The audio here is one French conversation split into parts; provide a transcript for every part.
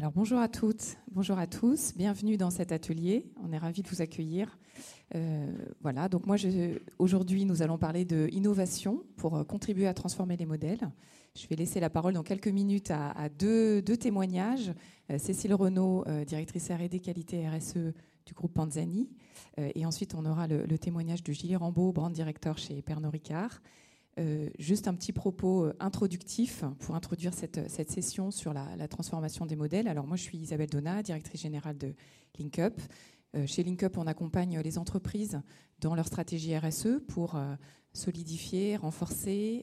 Alors bonjour à toutes, bonjour à tous, bienvenue dans cet atelier, on est ravis de vous accueillir. Voilà, donc aujourd'hui nous allons parler d'innovation pour contribuer à transformer les modèles. Je vais laisser la parole dans quelques minutes à deux témoignages, Cécile Renaud, directrice R&D qualité RSE du groupe Panzani, et ensuite on aura le témoignage de Gilles Rambeau, brand directeur chez Pernod Ricard. Juste un petit propos introductif pour introduire cette session sur la transformation des modèles. Alors moi, je suis Isabelle Donna, directrice générale de LinkUp. Chez LinkUp, on accompagne les entreprises dans leur stratégie RSE pour solidifier, renforcer,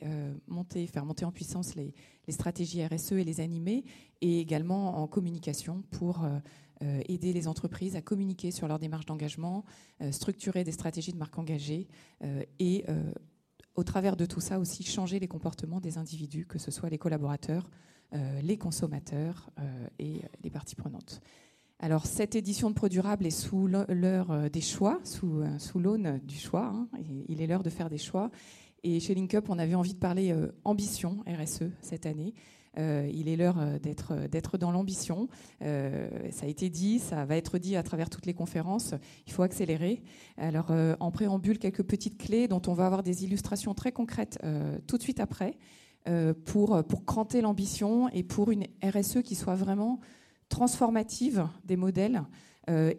faire monter en puissance les stratégies RSE et les animer, et également en communication pour aider les entreprises à communiquer sur leur démarche d'engagement, structurer des stratégies de marque engagée et au travers de tout ça aussi, changer les comportements des individus, que ce soit les collaborateurs, les consommateurs et les parties prenantes. Alors, cette édition de ProDurable est sous l'heure des choix, sous l'aune du choix. Hein, et il est l'heure de faire des choix. Et chez LinkUp, on avait envie de parler ambition RSE cette année. Il est l'heure d'être dans l'ambition. Ça a été dit, ça va être dit à travers toutes les conférences. Il faut accélérer. Alors, en préambule, quelques petites clés dont on va avoir des illustrations très concrètes tout de suite après pour cranter l'ambition et pour une RSE qui soit vraiment transformative des modèles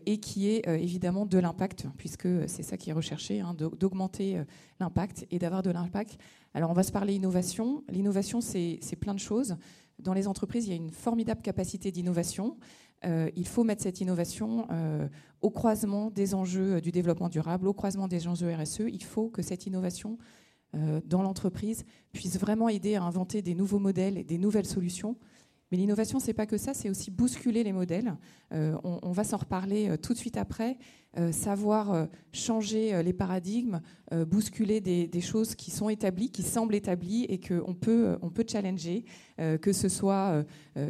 et qui est évidemment de l'impact, puisque c'est ça qui est recherché, hein, d'augmenter l'impact et d'avoir de l'impact. Alors on va se parler innovation. L'innovation, c'est plein de choses. Dans les entreprises, il y a une formidable capacité d'innovation. Il faut mettre cette innovation au croisement des enjeux du développement durable, au croisement des enjeux RSE. Il faut que cette innovation dans l'entreprise puisse vraiment aider à inventer des nouveaux modèles et des nouvelles solutions. Mais l'innovation, c'est pas que ça, c'est aussi bousculer les modèles. On va s'en reparler tout de suite après. Savoir changer les paradigmes, bousculer des choses qui sont établies, qui semblent établies et qu'on peut challenger, que ce soit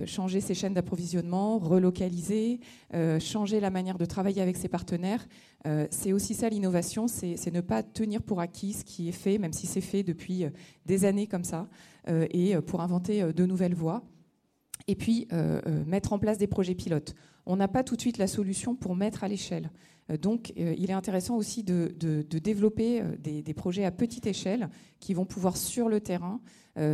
changer ses chaînes d'approvisionnement, relocaliser, changer la manière de travailler avec ses partenaires. C'est aussi ça l'innovation, c'est ne pas tenir pour acquis ce qui est fait, même si c'est fait depuis des années comme ça, et pour inventer de nouvelles voies. Et puis, mettre en place des projets pilotes. On n'a pas tout de suite la solution pour mettre à l'échelle. Donc, il est intéressant aussi de développer des projets à petite échelle qui vont pouvoir, sur le terrain,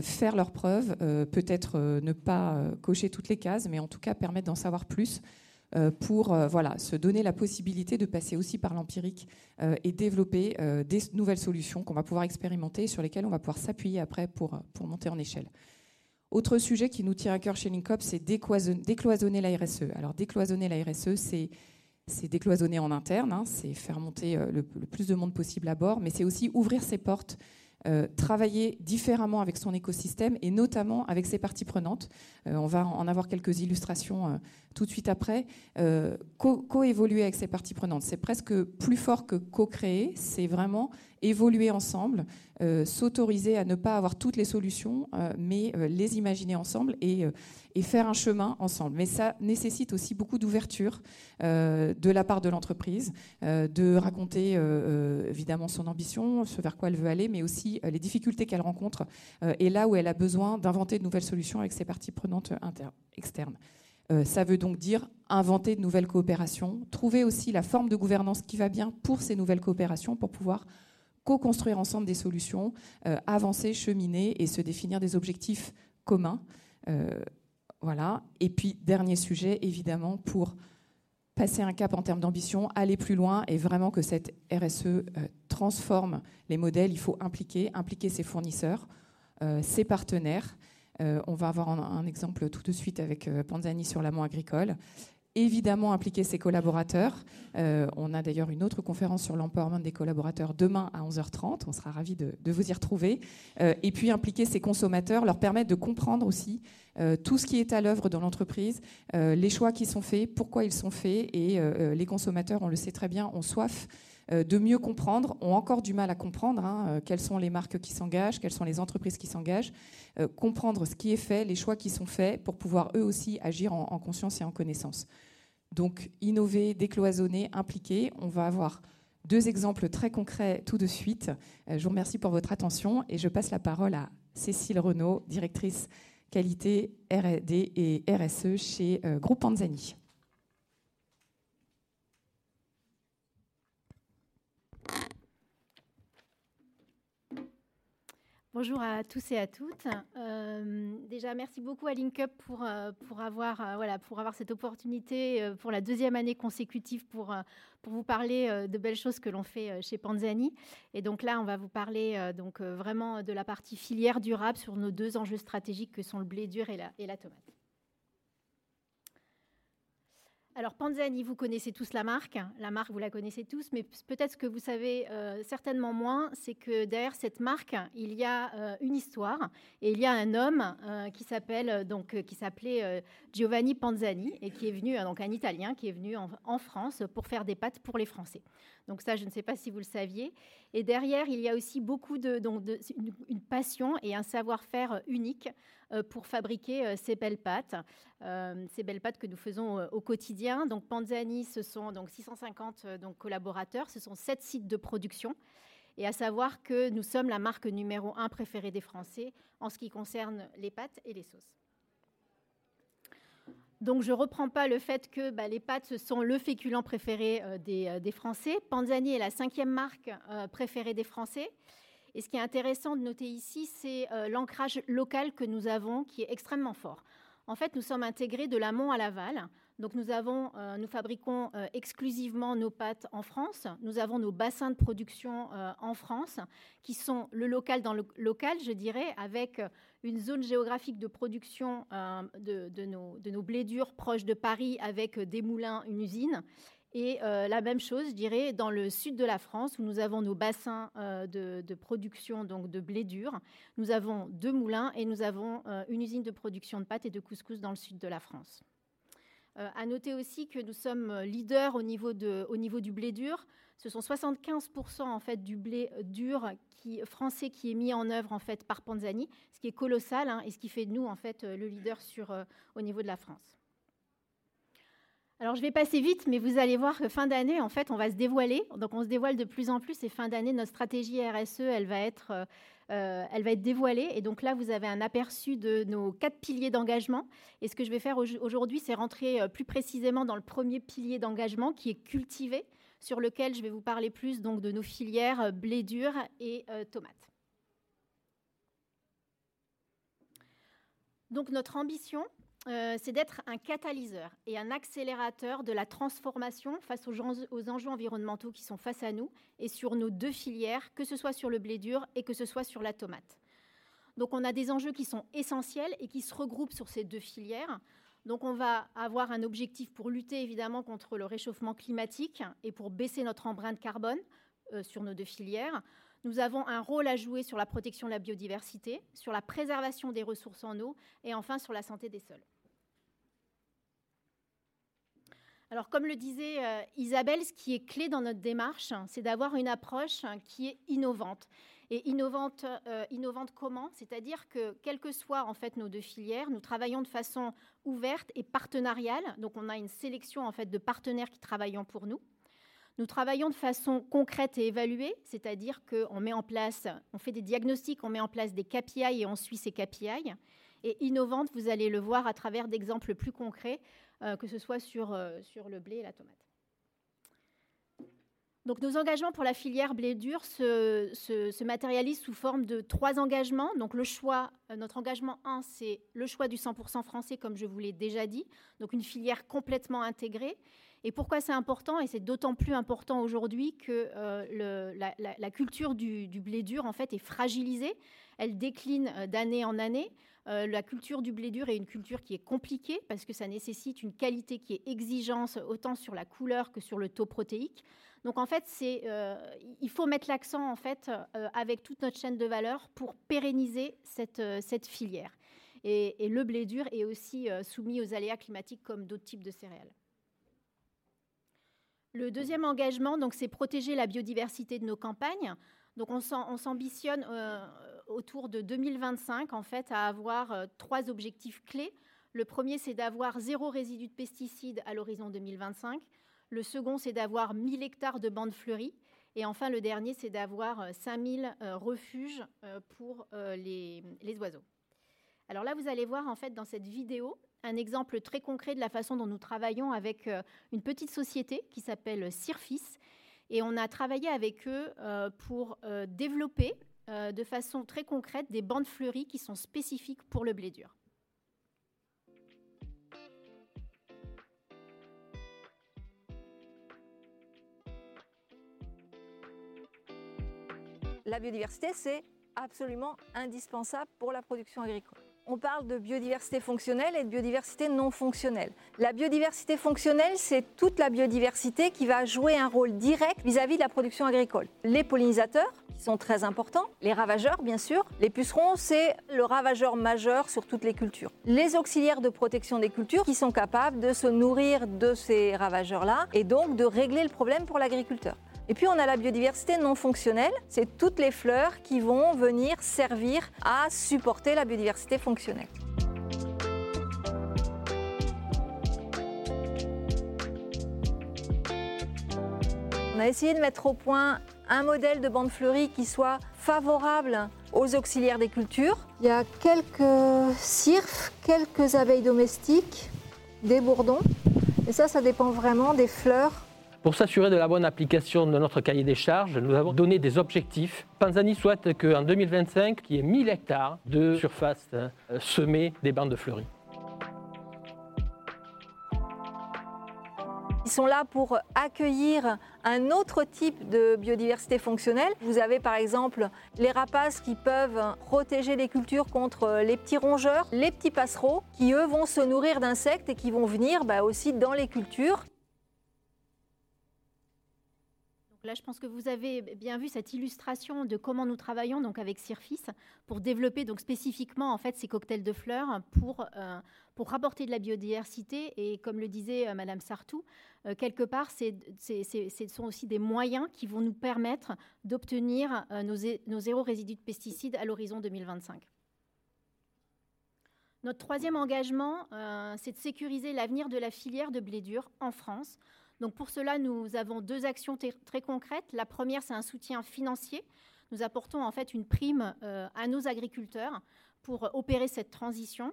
faire leurs preuves, peut-être ne pas cocher toutes les cases, mais en tout cas permettre d'en savoir plus pour se donner la possibilité de passer aussi par l'empirique et développer des nouvelles solutions qu'on va pouvoir expérimenter et sur lesquelles on va pouvoir s'appuyer après pour monter en échelle. Autre sujet qui nous tient à cœur chez LinkUp, c'est décloisonner la RSE. Alors décloisonner la RSE, c'est décloisonner en interne, hein, c'est faire monter le plus de monde possible à bord, mais c'est aussi ouvrir ses portes, travailler différemment avec son écosystème et notamment avec ses parties prenantes. On va en avoir quelques illustrations tout de suite après. Co-évoluer avec ses parties prenantes, c'est presque plus fort que co-créer, c'est vraiment évoluer ensemble, s'autoriser à ne pas avoir toutes les solutions, mais les imaginer ensemble et faire un chemin ensemble. Mais ça nécessite aussi beaucoup d'ouverture de la part de l'entreprise, de raconter évidemment son ambition, ce vers quoi elle veut aller, mais aussi les difficultés qu'elle rencontre et là où elle a besoin d'inventer de nouvelles solutions avec ses parties prenantes externes. Ça veut donc dire inventer de nouvelles coopérations, trouver aussi la forme de gouvernance qui va bien pour ces nouvelles coopérations pour pouvoir co-construire ensemble des solutions, avancer, cheminer et se définir des objectifs communs. Voilà. Et puis, dernier sujet, évidemment, pour passer un cap en termes d'ambition, aller plus loin et vraiment que cette RSE transforme les modèles, il faut impliquer ses fournisseurs, ses partenaires. On va avoir un exemple tout de suite avec Panzani sur l'amont agricole. Évidemment, impliquer ses collaborateurs. On a d'ailleurs une autre conférence sur l'empowerment des collaborateurs demain à 11h30. On sera ravis de vous y retrouver. Et puis, impliquer ses consommateurs, leur permettre de comprendre aussi tout ce qui est à l'œuvre dans l'entreprise, les choix qui sont faits, pourquoi ils sont faits. Et les consommateurs, on le sait très bien, ont soif de mieux comprendre, ont encore du mal à comprendre quelles sont les marques qui s'engagent, quelles sont les entreprises qui s'engagent, comprendre ce qui est fait, les choix qui sont faits pour pouvoir eux aussi agir en conscience et en connaissance. Donc innover, décloisonner, impliquer, on va avoir deux exemples très concrets tout de suite. Je vous remercie pour votre attention et je passe la parole à Cécile Renaud, directrice qualité, R&D et RSE chez Groupe Panzani. Bonjour à tous et à toutes. Déjà, merci beaucoup à LinkUp pour avoir cette opportunité pour la deuxième année consécutive pour vous parler de belles choses que l'on fait chez Panzani. Et donc là, on va vous parler vraiment de la partie filière durable sur nos deux enjeux stratégiques que sont le blé dur et la tomate. Alors Panzani, vous connaissez tous la marque. La marque, vous la connaissez tous, mais peut-être ce que vous savez certainement moins, c'est que derrière cette marque, il y a une histoire et il y a un homme qui s'appelait Giovanni Panzani et qui est venu, donc un Italien, qui est venu en France pour faire des pâtes pour les Français. Donc ça, je ne sais pas si vous le saviez. Et derrière, il y a aussi beaucoup une passion et un savoir-faire unique pour fabriquer ces belles pâtes que nous faisons au quotidien. Donc Panzani, ce sont donc 650 collaborateurs, ce sont 7 sites de production. Et à savoir que nous sommes la marque numéro 1 préférée des Français en ce qui concerne les pâtes et les sauces. Donc, je ne reprends pas le fait que les pâtes, ce sont le féculent préféré des Français. Panzani est la 5e marque préférée des Français. Et ce qui est intéressant de noter ici, c'est l'ancrage local que nous avons, qui est extrêmement fort. En fait, nous sommes intégrés de l'amont à l'aval. Donc, nous fabriquons exclusivement nos pâtes en France. Nous avons nos bassins de production en France, qui sont le local dans le local, je dirais, avec une zone géographique de production de nos blés durs proches de Paris avec des moulins, une usine. Et la même chose, je dirais, dans le sud de la France, où nous avons nos bassins de production donc de blé dur. Nous avons 2 moulins et nous avons une usine de production de pâtes et de couscous dans le sud de la France. À noter aussi que nous sommes leaders au niveau du blé dur. Ce sont 75% en fait du blé dur français qui est mis en œuvre en fait par Panzani, ce qui est colossal et ce qui fait de nous en fait le leader au niveau de la France. Alors, je vais passer vite, mais vous allez voir que fin d'année, en fait, on va se dévoiler. Donc, on se dévoile de plus en plus. Et fin d'année, notre stratégie RSE, elle va être dévoilée. Et donc là, vous avez un aperçu de nos 4 piliers d'engagement. Et ce que je vais faire aujourd'hui, c'est rentrer plus précisément dans le premier pilier d'engagement, qui est cultivé, sur lequel je vais vous parler plus donc, de nos filières blé dur et tomates. Donc, notre ambition... c'est d'être un catalyseur et un accélérateur de la transformation face aux enjeux environnementaux qui sont face à nous et sur nos 2 filières, que ce soit sur le blé dur et que ce soit sur la tomate. Donc, on a des enjeux qui sont essentiels et qui se regroupent sur ces 2 filières. Donc, on va avoir un objectif pour lutter évidemment contre le réchauffement climatique et pour baisser notre empreinte carbone sur nos 2 filières. Nous avons un rôle à jouer sur la protection de la biodiversité, sur la préservation des ressources en eau et enfin sur la santé des sols. Alors, comme le disait Isabelle, ce qui est clé dans notre démarche, c'est d'avoir une approche qui est innovante. Et innovante comment ? C'est-à-dire que, quelles que soient en fait nos 2 filières, nous travaillons de façon ouverte et partenariale. Donc, on a une sélection en fait de partenaires qui travaillent pour nous. Nous travaillons de façon concrète et évaluée, c'est-à-dire qu'on met en place, on fait des diagnostics, on met en place des KPI et on suit ces KPI. Et innovante, vous allez le voir à travers d'exemples plus concrets, que ce soit sur le blé et la tomate. Donc, nos engagements pour la filière blé dur se matérialisent sous forme de 3 engagements. Donc, notre engagement 1, c'est le choix du 100% français, comme je vous l'ai déjà dit. Donc, une filière complètement intégrée. Et pourquoi c'est important ? Et c'est d'autant plus important aujourd'hui que la culture du blé dur, en fait, est fragilisée. Elle décline d'année en année. La culture du blé dur est une culture qui est compliquée parce que ça nécessite une qualité qui est exigeante autant sur la couleur que sur le taux protéique. Donc, en fait, il faut mettre l'accent, en fait, avec toute notre chaîne de valeur pour pérenniser cette filière. Et le blé dur est aussi soumis aux aléas climatiques comme d'autres types de céréales. Le deuxième engagement, donc, c'est protéger la biodiversité de nos campagnes. Donc, on s'ambitionne autour de 2025, en fait, à avoir 3 objectifs clés. Le premier, c'est d'avoir 0 résidu de pesticides à l'horizon 2025. Le second, c'est d'avoir 1000 hectares de bandes fleuries. Et enfin, le dernier, c'est d'avoir 5000 refuges pour les oiseaux. Alors là, vous allez voir en fait dans cette vidéo un exemple très concret de la façon dont nous travaillons avec une petite société qui s'appelle Cirphis. Et on a travaillé avec eux pour développer de façon très concrète des bandes fleuries qui sont spécifiques pour le blé dur. La biodiversité, c'est absolument indispensable pour la production agricole. On parle de biodiversité fonctionnelle et de biodiversité non fonctionnelle. La biodiversité fonctionnelle, c'est toute la biodiversité qui va jouer un rôle direct vis-à-vis de la production agricole. Les pollinisateurs, qui sont très importants, les ravageurs, bien sûr. Les pucerons, c'est le ravageur majeur sur toutes les cultures. Les auxiliaires de protection des cultures, qui sont capables de se nourrir de ces ravageurs-là et donc de régler le problème pour l'agriculteur. Et puis on a la biodiversité non fonctionnelle, c'est toutes les fleurs qui vont venir servir à supporter la biodiversité fonctionnelle. On a essayé de mettre au point un modèle de bande fleurie qui soit favorable aux auxiliaires des cultures. Il y a quelques cirfs, quelques abeilles domestiques, des bourdons, et ça dépend vraiment des fleurs. Pour s'assurer de la bonne application de notre cahier des charges, nous avons donné des objectifs. Panzani souhaite qu'en 2025, il y ait 1000 hectares de surface semée des bandes fleuries. Ils sont là pour accueillir un autre type de biodiversité fonctionnelle. Vous avez par exemple les rapaces qui peuvent protéger les cultures contre les petits rongeurs, les petits passereaux qui eux vont se nourrir d'insectes et qui vont venir aussi dans les cultures. Là, je pense que vous avez bien vu cette illustration de comment nous travaillons donc avec Cirphis pour développer donc spécifiquement en fait ces cocktails de fleurs pour rapporter de la biodiversité et comme le disait Madame Sartou, quelque part, ce sont aussi des moyens qui vont nous permettre d'obtenir nos zéro résidus de pesticides à l'horizon 2025. Notre troisième engagement, c'est de sécuriser l'avenir de la filière de blé dur en France. Donc pour cela, nous avons deux actions très concrètes. La première, c'est un soutien financier. Nous apportons en fait une prime à nos agriculteurs pour opérer cette transition.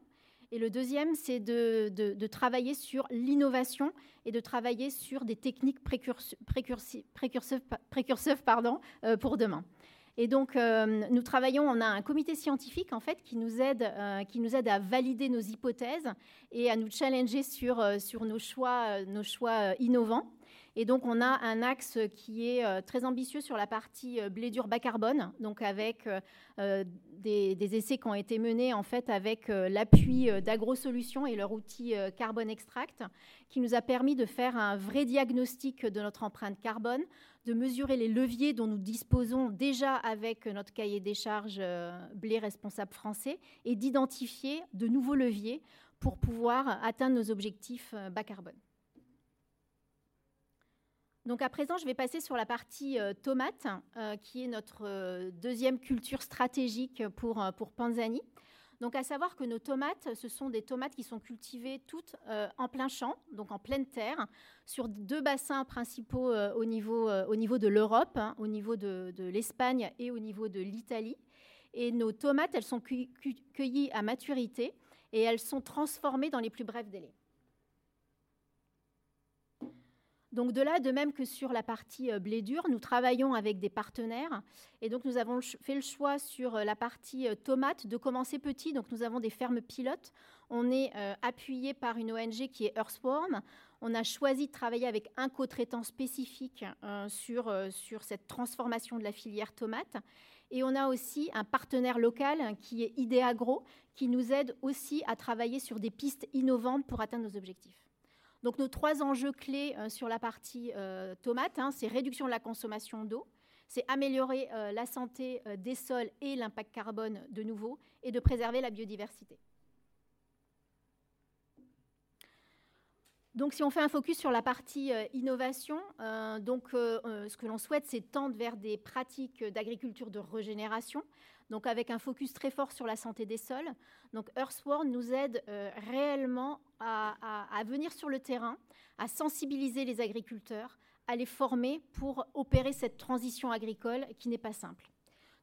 Et le deuxième, c'est de travailler sur l'innovation et de travailler sur des techniques précurseuses, pour demain. Et donc, nous travaillons, on a un comité scientifique en fait qui nous aide à valider nos hypothèses et à nous challenger sur nos choix innovants. Et donc, on a un axe qui est très ambitieux sur la partie blé dur bas carbone, donc avec des essais qui ont été menés en fait avec l'appui d'Agro Solutions et leur outil Carbon Extract, qui nous a permis de faire un vrai diagnostic de notre empreinte carbone, de mesurer les leviers dont nous disposons déjà avec notre cahier des charges blé responsable français et d'identifier de nouveaux leviers pour pouvoir atteindre nos objectifs bas carbone. Donc à présent, je vais passer sur la partie tomate, qui est notre deuxième culture stratégique pour Panzani. Donc à savoir que nos tomates, ce sont des tomates qui sont cultivées toutes en plein champ, donc en pleine terre, sur deux bassins principaux au niveau de l'Europe, au niveau de l'Espagne et au niveau de l'Italie. Et nos tomates, elles sont cueillies à maturité et elles sont transformées dans les plus brefs délais. Donc de là, de même que sur la partie blé dur, nous travaillons avec des partenaires. Et donc nous avons fait le choix sur la partie tomate de commencer petit. Donc nous avons des fermes pilotes. On est appuyé par une ONG qui est Earthworm. On a choisi de travailler avec un co-traitant spécifique sur cette transformation de la filière tomate. Et on a aussi un partenaire local qui est Ideagro, qui nous aide aussi à travailler sur des pistes innovantes pour atteindre nos objectifs. Donc nos trois enjeux clés sur la partie tomate, c'est réduction de la consommation d'eau, c'est améliorer la santé des sols et l'impact carbone de nouveau, et de préserver la biodiversité. Donc si on fait un focus sur la partie innovation, ce que l'on souhaite, c'est tendre vers des pratiques d'agriculture de régénération, donc avec un focus très fort sur la santé des sols. Donc Earthworm nous aide réellement à venir sur le terrain, à sensibiliser les agriculteurs, à les former pour opérer cette transition agricole qui n'est pas simple.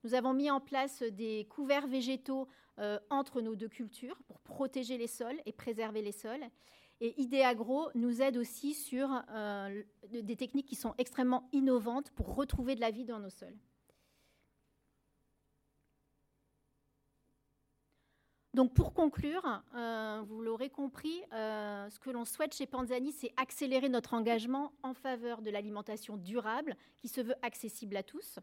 Nous avons mis en place des couverts végétaux entre nos deux cultures pour protéger les sols et préserver les sols. Et Ideagro nous aide aussi sur des techniques qui sont extrêmement innovantes pour retrouver de la vie dans nos sols. Donc pour conclure, vous l'aurez compris, ce que l'on souhaite chez Panzani, c'est accélérer notre engagement en faveur de l'alimentation durable qui se veut accessible à tous.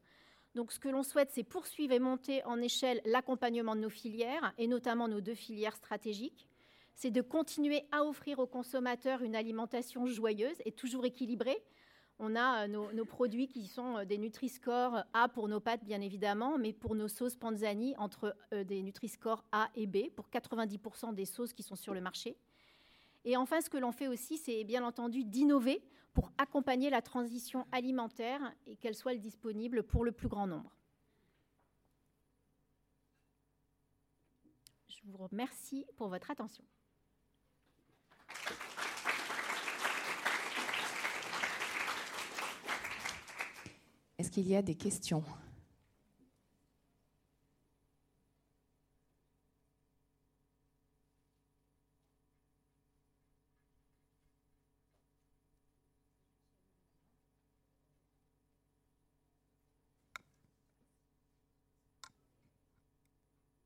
Donc ce que l'on souhaite, c'est poursuivre et monter en échelle l'accompagnement de nos filières et notamment nos deux filières stratégiques. C'est de continuer à offrir aux consommateurs une alimentation joyeuse et toujours équilibrée. On a nos produits qui sont des Nutri-Score A pour nos pâtes, bien évidemment, mais pour nos sauces Panzani, entre des Nutri-Score A et B, pour 90% des sauces qui sont sur le marché. Et enfin, ce que l'on fait aussi, c'est bien entendu d'innover pour accompagner la transition alimentaire et qu'elle soit disponible pour le plus grand nombre. Je vous remercie pour votre attention. Est-ce qu'il y a des questions ?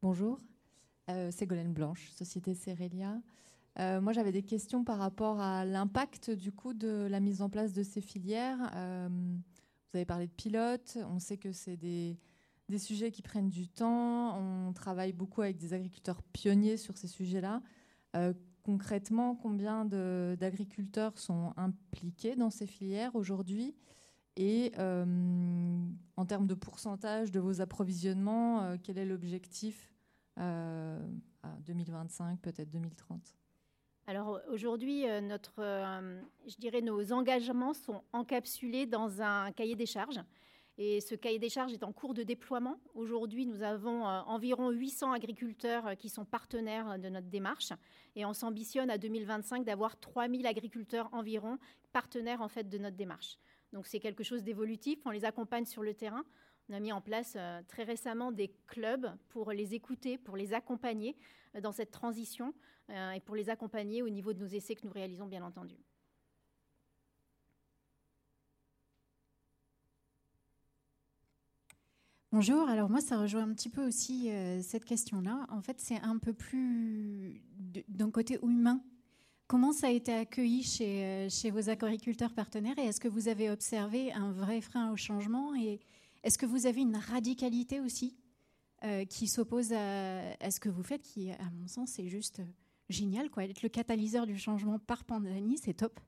Bonjour, Ségolène Blanche, Société Cérélia. Moi, j'avais des questions par rapport à l'impact du coup de la mise en place de ces filières. Vous avez parlé de pilotes, on sait que c'est des sujets qui prennent du temps, on travaille beaucoup avec des agriculteurs pionniers sur ces sujets-là. Concrètement, combien d'agriculteurs sont impliqués dans ces filières aujourd'hui ? Et en termes de pourcentage de vos approvisionnements, quel est l'objectif à 2025, peut-être 2030 ? Alors aujourd'hui, je dirais nos engagements sont encapsulés dans un cahier des charges. Et ce cahier des charges est en cours de déploiement. Aujourd'hui, nous avons environ 800 agriculteurs qui sont partenaires de notre démarche. Et on s'ambitionne à 2025 d'avoir 3000 agriculteurs environ partenaires en fait, de notre démarche. Donc c'est quelque chose d'évolutif. On les accompagne sur le terrain. On a mis en place très récemment des clubs pour les écouter, pour les accompagner dans cette transition et pour les accompagner au niveau de nos essais que nous réalisons, bien entendu. Bonjour, alors moi ça rejoint un petit peu aussi cette question-là. En fait, c'est un peu plus d'un côté humain. Comment ça a été accueilli chez vos agriculteurs partenaires et est-ce que vous avez observé un vrai frein au changement et est-ce que vous avez une radicalité aussi qui s'oppose à ce que vous faites, qui, à mon sens, est juste génial, quoi. Être le catalyseur du changement par Panzani, c'est top.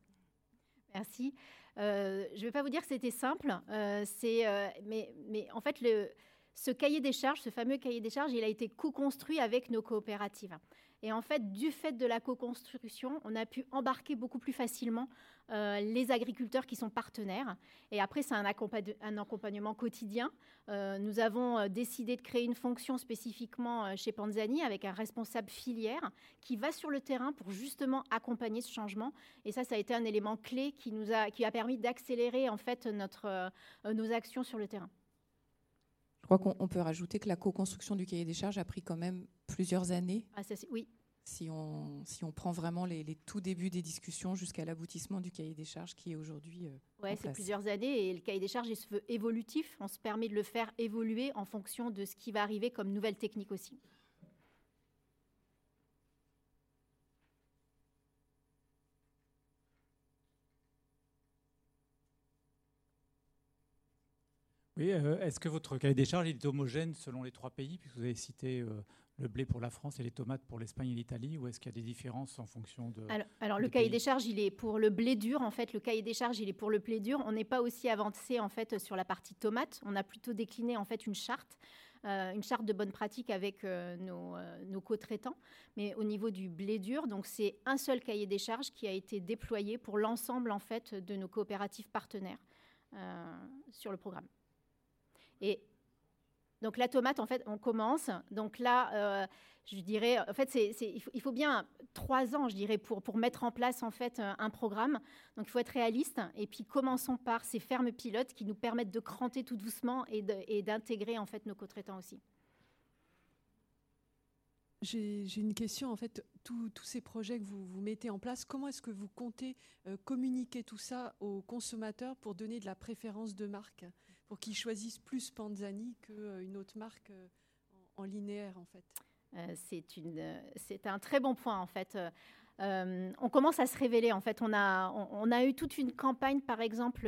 Merci. Je ne vais pas vous dire que c'était simple, mais en fait, ce cahier des charges, ce fameux cahier des charges, il a été co-construit avec nos coopératives. Et en fait de la co-construction, on a pu embarquer beaucoup plus facilement les agriculteurs qui sont partenaires. Et après, c'est un accompagnement quotidien. Nous avons décidé de créer une fonction spécifiquement chez Panzani avec un responsable filière qui va sur le terrain pour justement accompagner ce changement. Et ça a été un élément clé qui a permis d'accélérer en fait nos actions sur le terrain. Je crois qu'on peut rajouter que la co-construction du cahier des charges a pris quand même plusieurs années. Ah, ça, oui. Si on prend vraiment les tout débuts des discussions jusqu'à l'aboutissement du cahier des charges qui est aujourd'hui en place. Plusieurs années et le cahier des charges il se veut évolutif. On se permet de le faire évoluer en fonction de ce qui va arriver comme nouvelle technique aussi. Oui, est-ce que votre cahier des charges il est homogène selon les trois pays puisque vous avez cité le blé pour la France et les tomates pour l'Espagne et l'Italie, ou est-ce qu'il y a des différences en fonction de... Alors le cahier des charges, il est pour le blé dur. En fait, le cahier des charges, il est pour le blé dur. On n'est pas aussi avancé en fait sur la partie tomate. On a plutôt décliné en fait une charte de bonne pratique avec nos co-traitants. Mais au niveau du blé dur, donc c'est un seul cahier des charges qui a été déployé pour l'ensemble en fait de nos coopératives partenaires sur le programme. Et donc la tomate, en fait, on commence. Donc là, je dirais, en fait, il faut bien 3 ans, je dirais, pour mettre en place en fait un programme. Donc il faut être réaliste. Et puis commençons par ces fermes pilotes qui nous permettent de cranter tout doucement et d'intégrer en fait nos co-traitants aussi. J'ai une question, en fait, tous ces projets que vous mettez en place, comment est-ce que vous comptez communiquer tout ça aux consommateurs pour donner de la préférence de marque, pour qu'ils choisissent plus Panzani qu'une autre marque en linéaire, en fait? C'est un très bon point, en fait. On commence à se révéler, en fait. On a eu toute une campagne, par exemple,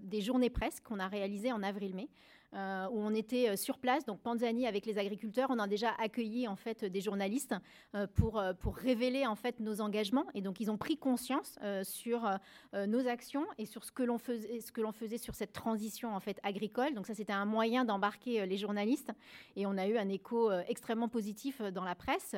des journées presse qu'on a réalisées en avril-mai, où on était sur place, donc Panzani avec les agriculteurs. On a déjà accueilli, en fait, des journalistes pour révéler, en fait, nos engagements. Et donc, ils ont pris conscience sur nos actions et sur ce que l'on faisait sur cette transition, en fait, agricole. Donc, ça, c'était un moyen d'embarquer les journalistes. Et on a eu un écho extrêmement positif dans la presse.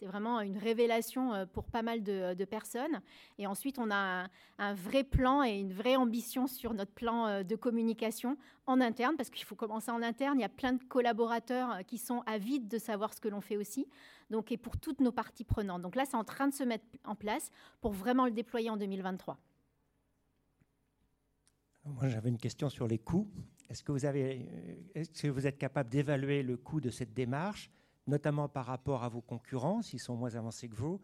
C'est vraiment une révélation pour pas mal de personnes. Et ensuite, on a un vrai plan et une vraie ambition sur notre plan de communication en interne, parce qu'il faut commencer en interne. Il y a plein de collaborateurs qui sont avides de savoir ce que l'on fait aussi. Donc, et pour toutes nos parties prenantes. Donc là, c'est en train de se mettre en place pour vraiment le déployer en 2023. Moi, j'avais une question sur les coûts. Est-ce que vous êtes capable d'évaluer le coût de cette démarche, notamment par rapport à vos concurrents, s'ils sont moins avancés que vous,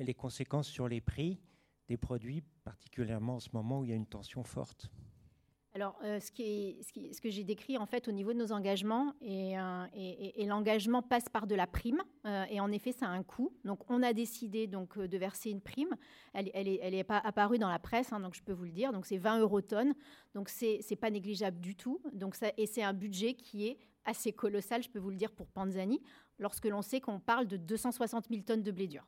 et les conséquences sur les prix des produits, particulièrement en ce moment où il y a une tension forte? Alors, ce que j'ai décrit, en fait, au niveau de nos engagements, et l'engagement passe par de la prime, et en effet, ça a un coût. Donc, on a décidé donc, de verser une prime. Elle est pas apparue dans la presse, hein, donc je peux vous le dire. Donc, c'est 20 € tonne. Donc, c'est pas négligeable du tout. Donc, ça, et c'est un budget qui est assez colossal, je peux vous le dire, pour Panzani, lorsque l'on sait qu'on parle de 260 000 tonnes de blé dur.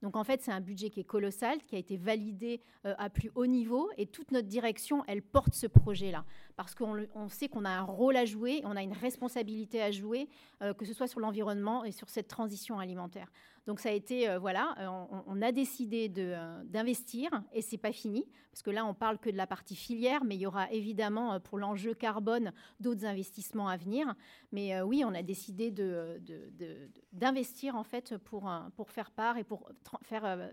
Donc, en fait, c'est un budget qui est colossal, qui a été validé à plus haut niveau. Et toute notre direction, elle porte ce projet-là. Parce qu'on sait qu'on a un rôle à jouer, on a une responsabilité à jouer, que ce soit sur l'environnement et sur cette transition alimentaire. Donc, ça a été, on a décidé d'investir et ce n'est pas fini. Parce que là, on ne parle que de la partie filière, mais il y aura évidemment, pour l'enjeu carbone, d'autres investissements à venir. Mais oui, on a décidé d'investir, en fait, pour faire part et pour faire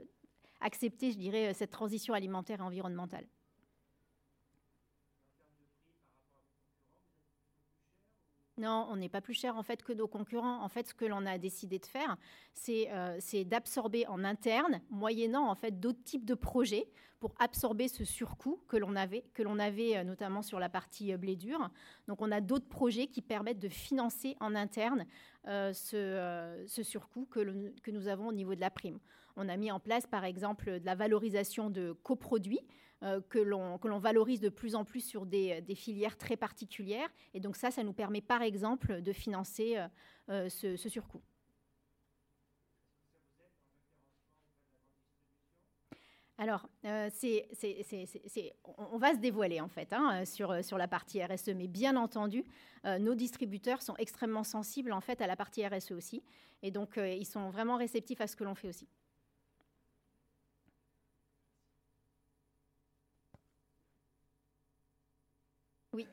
accepter, je dirais, cette transition alimentaire et environnementale. Non, on n'est pas plus cher en fait que nos concurrents. En fait, ce que l'on a décidé de faire, c'est d'absorber en interne, moyennant en fait d'autres types de projets pour absorber ce surcoût que l'on avait notamment sur la partie blé dur. Donc, on a d'autres projets qui permettent de financer en interne ce surcoût que nous avons au niveau de la prime. On a mis en place, par exemple, de la valorisation de coproduits que l'on valorise de plus en plus sur des filières très particulières. Et donc ça nous permet, par exemple, de financer ce surcoût. Alors, on va se dévoiler, en fait, hein, sur la partie RSE. Mais bien entendu, nos distributeurs sont extrêmement sensibles, en fait, à la partie RSE aussi. Et donc, ils sont vraiment réceptifs à ce que l'on fait aussi. Oui.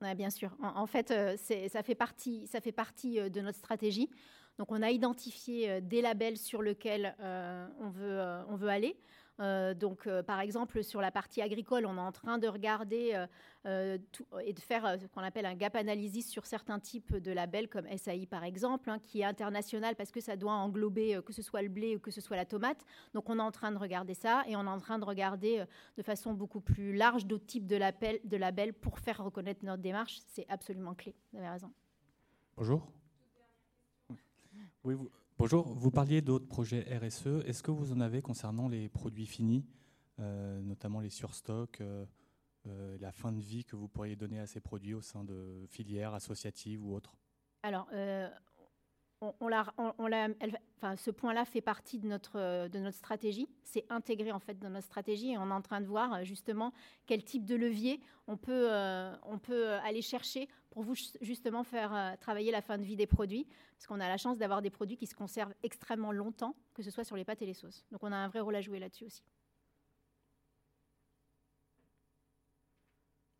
Ouais, bien sûr. En fait, ça fait partie de notre stratégie. Donc, on a identifié des labels sur lesquels on veut aller. Donc, par exemple, sur la partie agricole, on est en train de regarder tout, et de faire ce qu'on appelle un gap analysis sur certains types de labels, comme SAI, par exemple, hein, qui est international parce que ça doit englober que ce soit le blé ou que ce soit la tomate. Donc, on est en train de regarder ça et on est en train de regarder de façon beaucoup plus large d'autres types de labels pour faire reconnaître notre démarche. C'est absolument clé. Vous avez raison. Bonjour. Oui, vous... Bonjour, vous parliez d'autres projets RSE. Est-ce que vous en avez concernant les produits finis, notamment les surstocks, la fin de vie que vous pourriez donner à ces produits au sein de filières associatives ou autres? Alors, ce point-là fait partie de notre stratégie. C'est intégré, en fait, dans notre stratégie et on est en train de voir justement quel type de levier on peut aller chercher pour vous justement faire travailler la fin de vie des produits, parce qu'on a la chance d'avoir des produits qui se conservent extrêmement longtemps, que ce soit sur les pâtes et les sauces. Donc, on a un vrai rôle à jouer là-dessus aussi.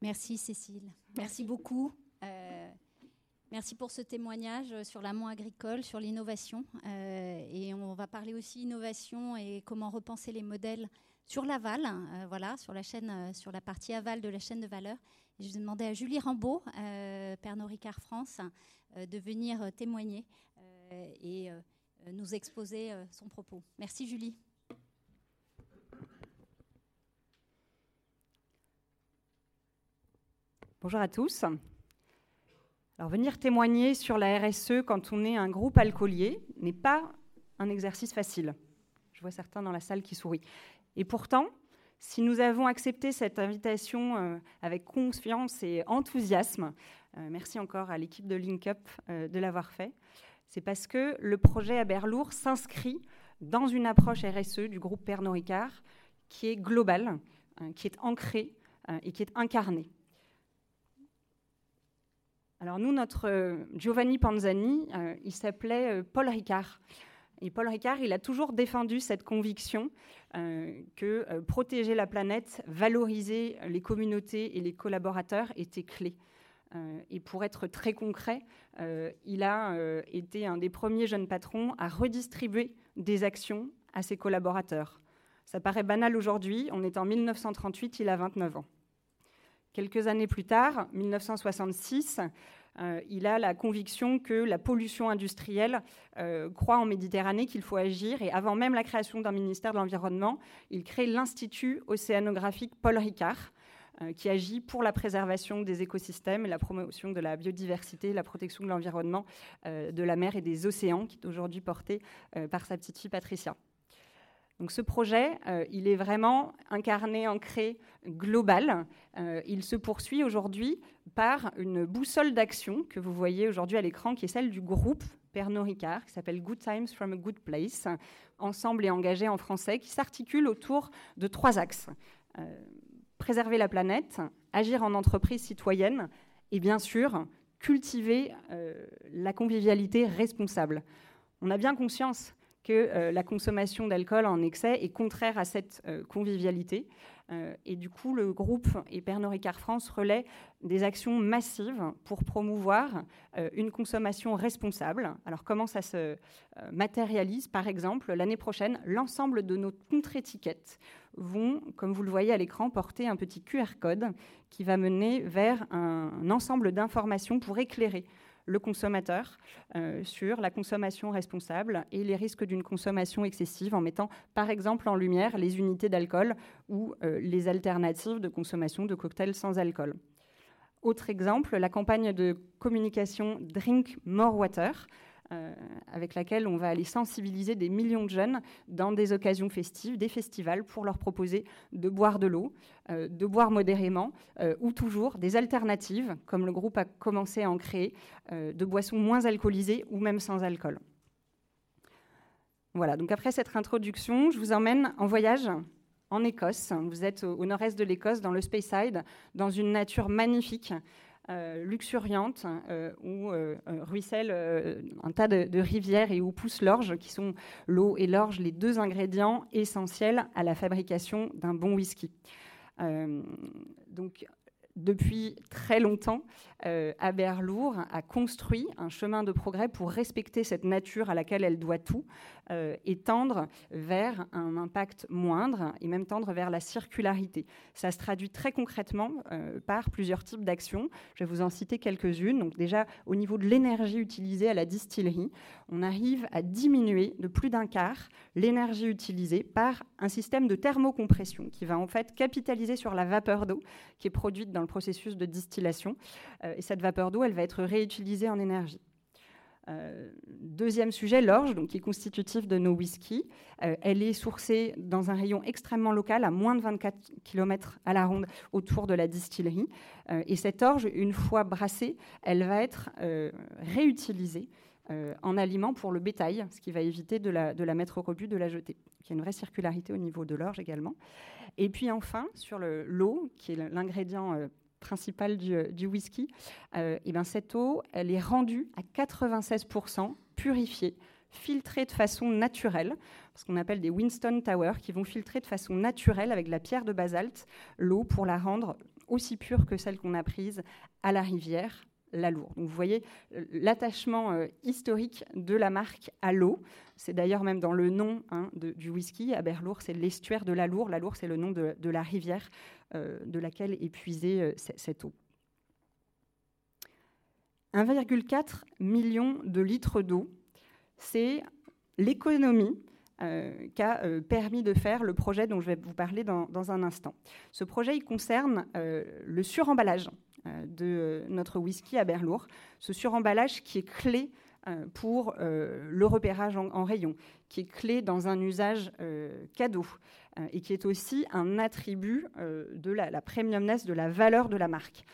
Merci, Cécile. Merci beaucoup. Merci pour ce témoignage sur l'amont agricole, sur l'innovation. Et on va parler aussi innovation et comment repenser les modèles sur l'aval, voilà, sur la chaîne, sur la partie aval de la chaîne de valeur. Et je vous ai demandé à Julie Rambeau, Pernod Ricard France, de venir témoigner et nous exposer son propos. Merci Julie. Bonjour à tous. Alors, venir témoigner sur la RSE quand on est un groupe alcoolier n'est pas un exercice facile. Je vois certains dans la salle qui sourient. Et pourtant, si nous avons accepté cette invitation avec confiance et enthousiasme, merci encore à l'équipe de Link Up de l'avoir fait, c'est parce que le projet Aberlour s'inscrit dans une approche RSE du groupe Pernod Ricard qui est globale, qui est ancrée et qui est incarnée. Alors nous, notre Giovanni Panzani, il s'appelait Paul Ricard. Et Paul Ricard, il a toujours défendu cette conviction que protéger la planète, valoriser les communautés et les collaborateurs était clé. Et pour être très concret, il a été un des premiers jeunes patrons à redistribuer des actions à ses collaborateurs. Ça paraît banal aujourd'hui, on est en 1938, il a 29 ans. Quelques années plus tard, 1966, il a la conviction que la pollution industrielle croît en Méditerranée, qu'il faut agir. Et avant même la création d'un ministère de l'Environnement, il crée l'Institut océanographique Paul Ricard, qui agit pour la préservation des écosystèmes, la promotion de la biodiversité, la protection de l'environnement, de la mer et des océans, qui est aujourd'hui porté par sa petite fille Patricia. Donc ce projet, il est vraiment incarné, ancré, global. Il se poursuit aujourd'hui par une boussole d'action que vous voyez aujourd'hui à l'écran, qui est celle du groupe Pernod Ricard, qui s'appelle Good Times from a Good Place, ensemble et engagé en français, qui s'articule autour de trois axes. Préserver la planète, agir en entreprise citoyenne et bien sûr, cultiver la convivialité responsable. On a bien conscience que la consommation d'alcool en excès est contraire à cette convivialité. Et du coup, le groupe et Pernod Ricard France relaient des actions massives pour promouvoir une consommation responsable. Alors comment ça se matérialise? Par exemple, l'année prochaine, l'ensemble de nos contre-étiquettes vont, comme vous le voyez à l'écran, porter un petit QR code qui va mener vers un ensemble d'informations pour éclairer le consommateur sur la consommation responsable et les risques d'une consommation excessive en mettant par exemple en lumière les unités d'alcool ou les alternatives de consommation de cocktails sans alcool. Autre exemple, la campagne de communication Drink More Water avec laquelle on va aller sensibiliser des millions de jeunes dans des occasions festives, des festivals, pour leur proposer de boire de l'eau, de boire modérément, ou toujours des alternatives, comme le groupe a commencé à en créer, de boissons moins alcoolisées ou même sans alcool. Voilà, donc après cette introduction, je vous emmène en voyage en Écosse. Vous êtes au nord-est de l'Écosse, dans le Speyside, dans une nature magnifique, luxuriante, où ruisselle un tas de rivières et où pousse l'orge, qui sont l'eau et l'orge, les deux ingrédients essentiels à la fabrication d'un bon whisky. Donc, depuis très longtemps, Aberlour a construit un chemin de progrès pour respecter cette nature à laquelle elle doit tout et tendre vers un impact moindre et même tendre vers la circularité. Ça se traduit très concrètement par plusieurs types d'actions. Je vais vous en citer quelques-unes. Donc déjà, au niveau de l'énergie utilisée à la distillerie, on arrive à diminuer de plus d'un quart l'énergie utilisée par un système de thermocompression qui va en fait capitaliser sur la vapeur d'eau qui est produite dans le processus de distillation. Et cette vapeur d'eau, elle va être réutilisée en énergie. Deuxième sujet, l'orge, donc, qui est constitutif de nos whiskies. Elle est sourcée dans un rayon extrêmement local, à moins de 24 km à la ronde autour de la distillerie. Et cette orge, une fois brassée, elle va être réutilisée en aliment pour le bétail, ce qui va éviter de la mettre au rebut, de la jeter. Donc, il y a une vraie circularité au niveau de l'orge également. Et puis enfin, sur l'eau, qui est l'ingrédient principal du whisky, et ben cette eau, elle est rendue à 96% purifiée, filtrée de façon naturelle, ce qu'on appelle des Winston Towers, qui vont filtrer de façon naturelle avec de la pierre de basalte l'eau pour la rendre aussi pure que celle qu'on a prise à la rivière La Lourde. Donc, vous voyez l'attachement historique de la marque à l'eau. C'est d'ailleurs même dans le nom du whisky. Aberlour, c'est l'estuaire de la Lourde. La Lourde, c'est le nom de la rivière de laquelle est puisée cette eau. 1,4 million de litres d'eau, c'est l'économie qu'a permis de faire le projet dont je vais vous parler dans un instant. Ce projet, il concerne le suremballage de notre whisky Aberlour. Ce suremballage qui est clé pour le repérage en rayon, qui est clé dans un usage cadeau et qui est aussi un attribut de la premiumness, de la valeur de la marque.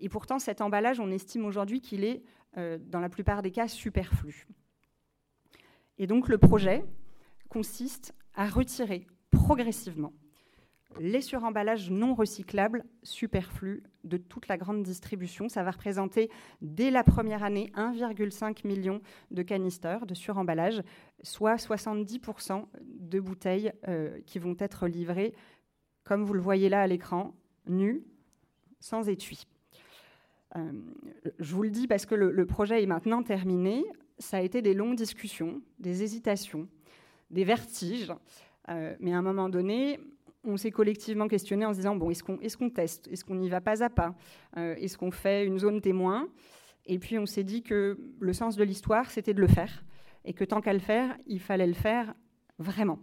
Et pourtant, cet emballage, on estime aujourd'hui qu'il est, dans la plupart des cas, superflu. Et donc, le projet consiste à retirer progressivement les suremballages non recyclables superflus de toute la grande distribution. Ça va représenter, dès la première année, 1,5 million de canisters de suremballage, soit 70% de bouteilles qui vont être livrées, comme vous le voyez là à l'écran, nues, sans étui. Je vous le dis parce que le projet est maintenant terminé. Ça a été des longues discussions, des hésitations, des vertiges. Mais à un moment donné, on s'est collectivement questionné en se disant, bon, est-ce qu'on teste ? Est-ce qu'on y va pas à pas ? Est-ce qu'on fait une zone témoin ? Et puis on s'est dit que le sens de l'histoire, c'était de le faire. Et que tant qu'à le faire, il fallait le faire vraiment.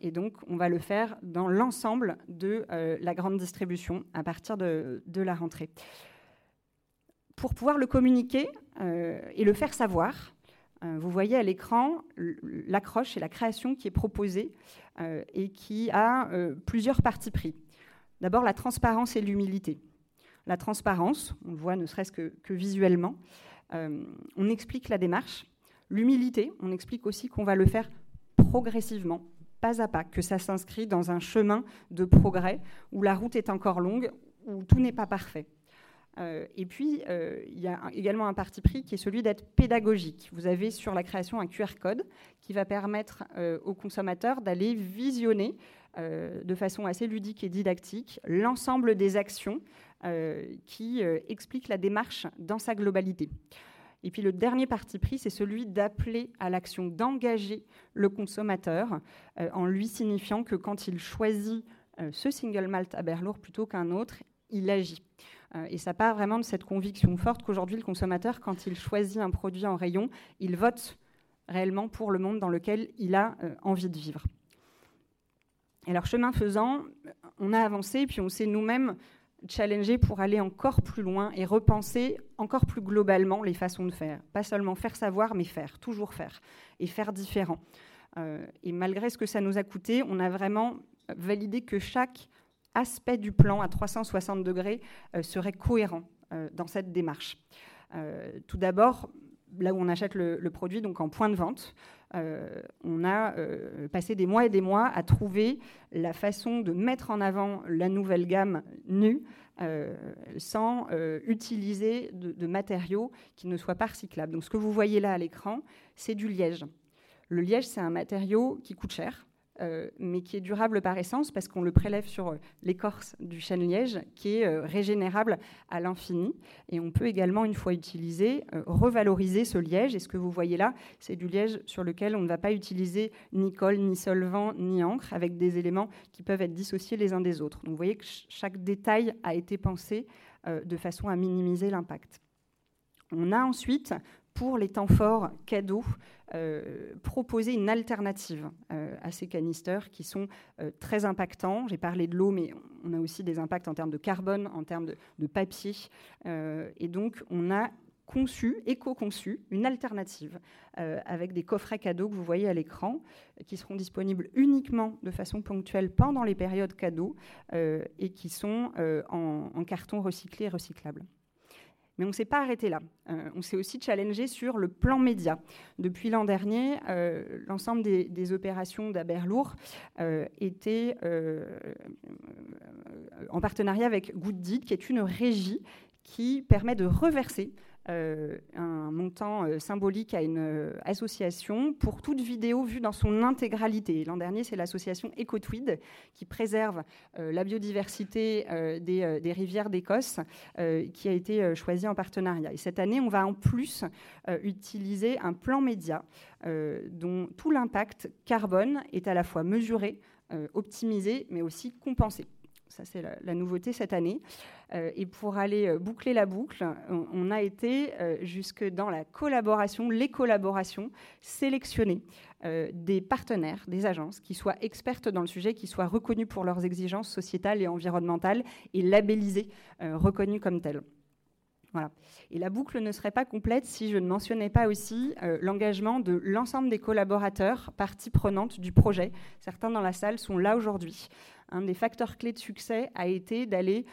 Et donc, on va le faire dans l'ensemble de la grande distribution à partir de la rentrée. Pour pouvoir le communiquer et le faire savoir, vous voyez à l'écran l'accroche et la création qui est proposée et qui a plusieurs partis pris. D'abord, la transparence et l'humilité. La transparence, on le voit ne serait-ce que visuellement, on explique la démarche. L'humilité, on explique aussi qu'on va le faire progressivement, pas à pas, que ça s'inscrit dans un chemin de progrès où la route est encore longue, où tout n'est pas parfait. Et puis, il y a également un parti pris qui est celui d'être pédagogique. Vous avez sur la création un QR code qui va permettre aux consommateurs d'aller visionner de façon assez ludique et didactique l'ensemble des actions qui expliquent la démarche dans sa globalité. Et puis le dernier parti pris, c'est celui d'appeler à l'action, d'engager le consommateur en lui signifiant que quand il choisit ce single malt Aberlour plutôt qu'un autre, il agit. Et ça part vraiment de cette conviction forte qu'aujourd'hui, le consommateur, quand il choisit un produit en rayon, il vote réellement pour le monde dans lequel il a envie de vivre. Et alors, chemin faisant, on a avancé et puis on s'est nous-mêmes challengés pour aller encore plus loin et repenser encore plus globalement les façons de faire. Pas seulement faire savoir, mais faire, toujours faire, et faire différent. Et malgré ce que ça nous a coûté, on a vraiment validé que chaque aspect du plan à 360 degrés serait cohérent dans cette démarche. Tout d'abord, là où on achète le produit, donc en point de vente, on a passé des mois et des mois à trouver la façon de mettre en avant la nouvelle gamme nue sans utiliser de matériaux qui ne soient pas recyclables. Donc ce que vous voyez là à l'écran, c'est du liège. Le liège, c'est un matériau qui coûte cher, mais qui est durable par essence parce qu'on le prélève sur l'écorce du chêne-liège qui est régénérable à l'infini. Et on peut également, une fois utilisé, revaloriser ce liège. Et ce que vous voyez là, c'est du liège sur lequel on ne va pas utiliser ni colle, ni solvant, ni encre, avec des éléments qui peuvent être dissociés les uns des autres. Donc vous voyez que chaque détail a été pensé de façon à minimiser l'impact. On a ensuite, pour les temps forts cadeaux, proposer une alternative à ces canisters qui sont très impactants. J'ai parlé de l'eau, mais on a aussi des impacts en termes de carbone, en termes de papier. Et donc, on a conçu, éco-conçu, une alternative avec des coffrets cadeaux que vous voyez à l'écran qui seront disponibles uniquement de façon ponctuelle pendant les périodes cadeaux et qui sont en carton recyclé et recyclable. Mais on ne s'est pas arrêté là. On s'est aussi challengé sur le plan média. Depuis l'an dernier, l'ensemble des opérations d'Aberlour était en partenariat avec Good Did, qui est une régie qui permet de reverser un montant symbolique à une association pour toute vidéo vue dans son intégralité. L'an dernier, c'est l'association Ecotweed qui préserve la biodiversité des rivières d'Écosse qui a été choisie en partenariat. Et cette année, on va en plus utiliser un plan média dont tout l'impact carbone est à la fois mesuré, optimisé, mais aussi compensé. Ça, c'est la nouveauté cette année. Et pour aller boucler la boucle, on a été jusque dans la collaboration, les collaborations, sélectionner des partenaires, des agences qui soient expertes dans le sujet, qui soient reconnues pour leurs exigences sociétales et environnementales et labellisées, reconnues comme telles. Voilà. Et la boucle ne serait pas complète si je ne mentionnais pas aussi l'engagement de l'ensemble des collaborateurs, parties prenantes du projet. Certains dans la salle sont là aujourd'hui. Un des facteurs clés de succès a été d'aller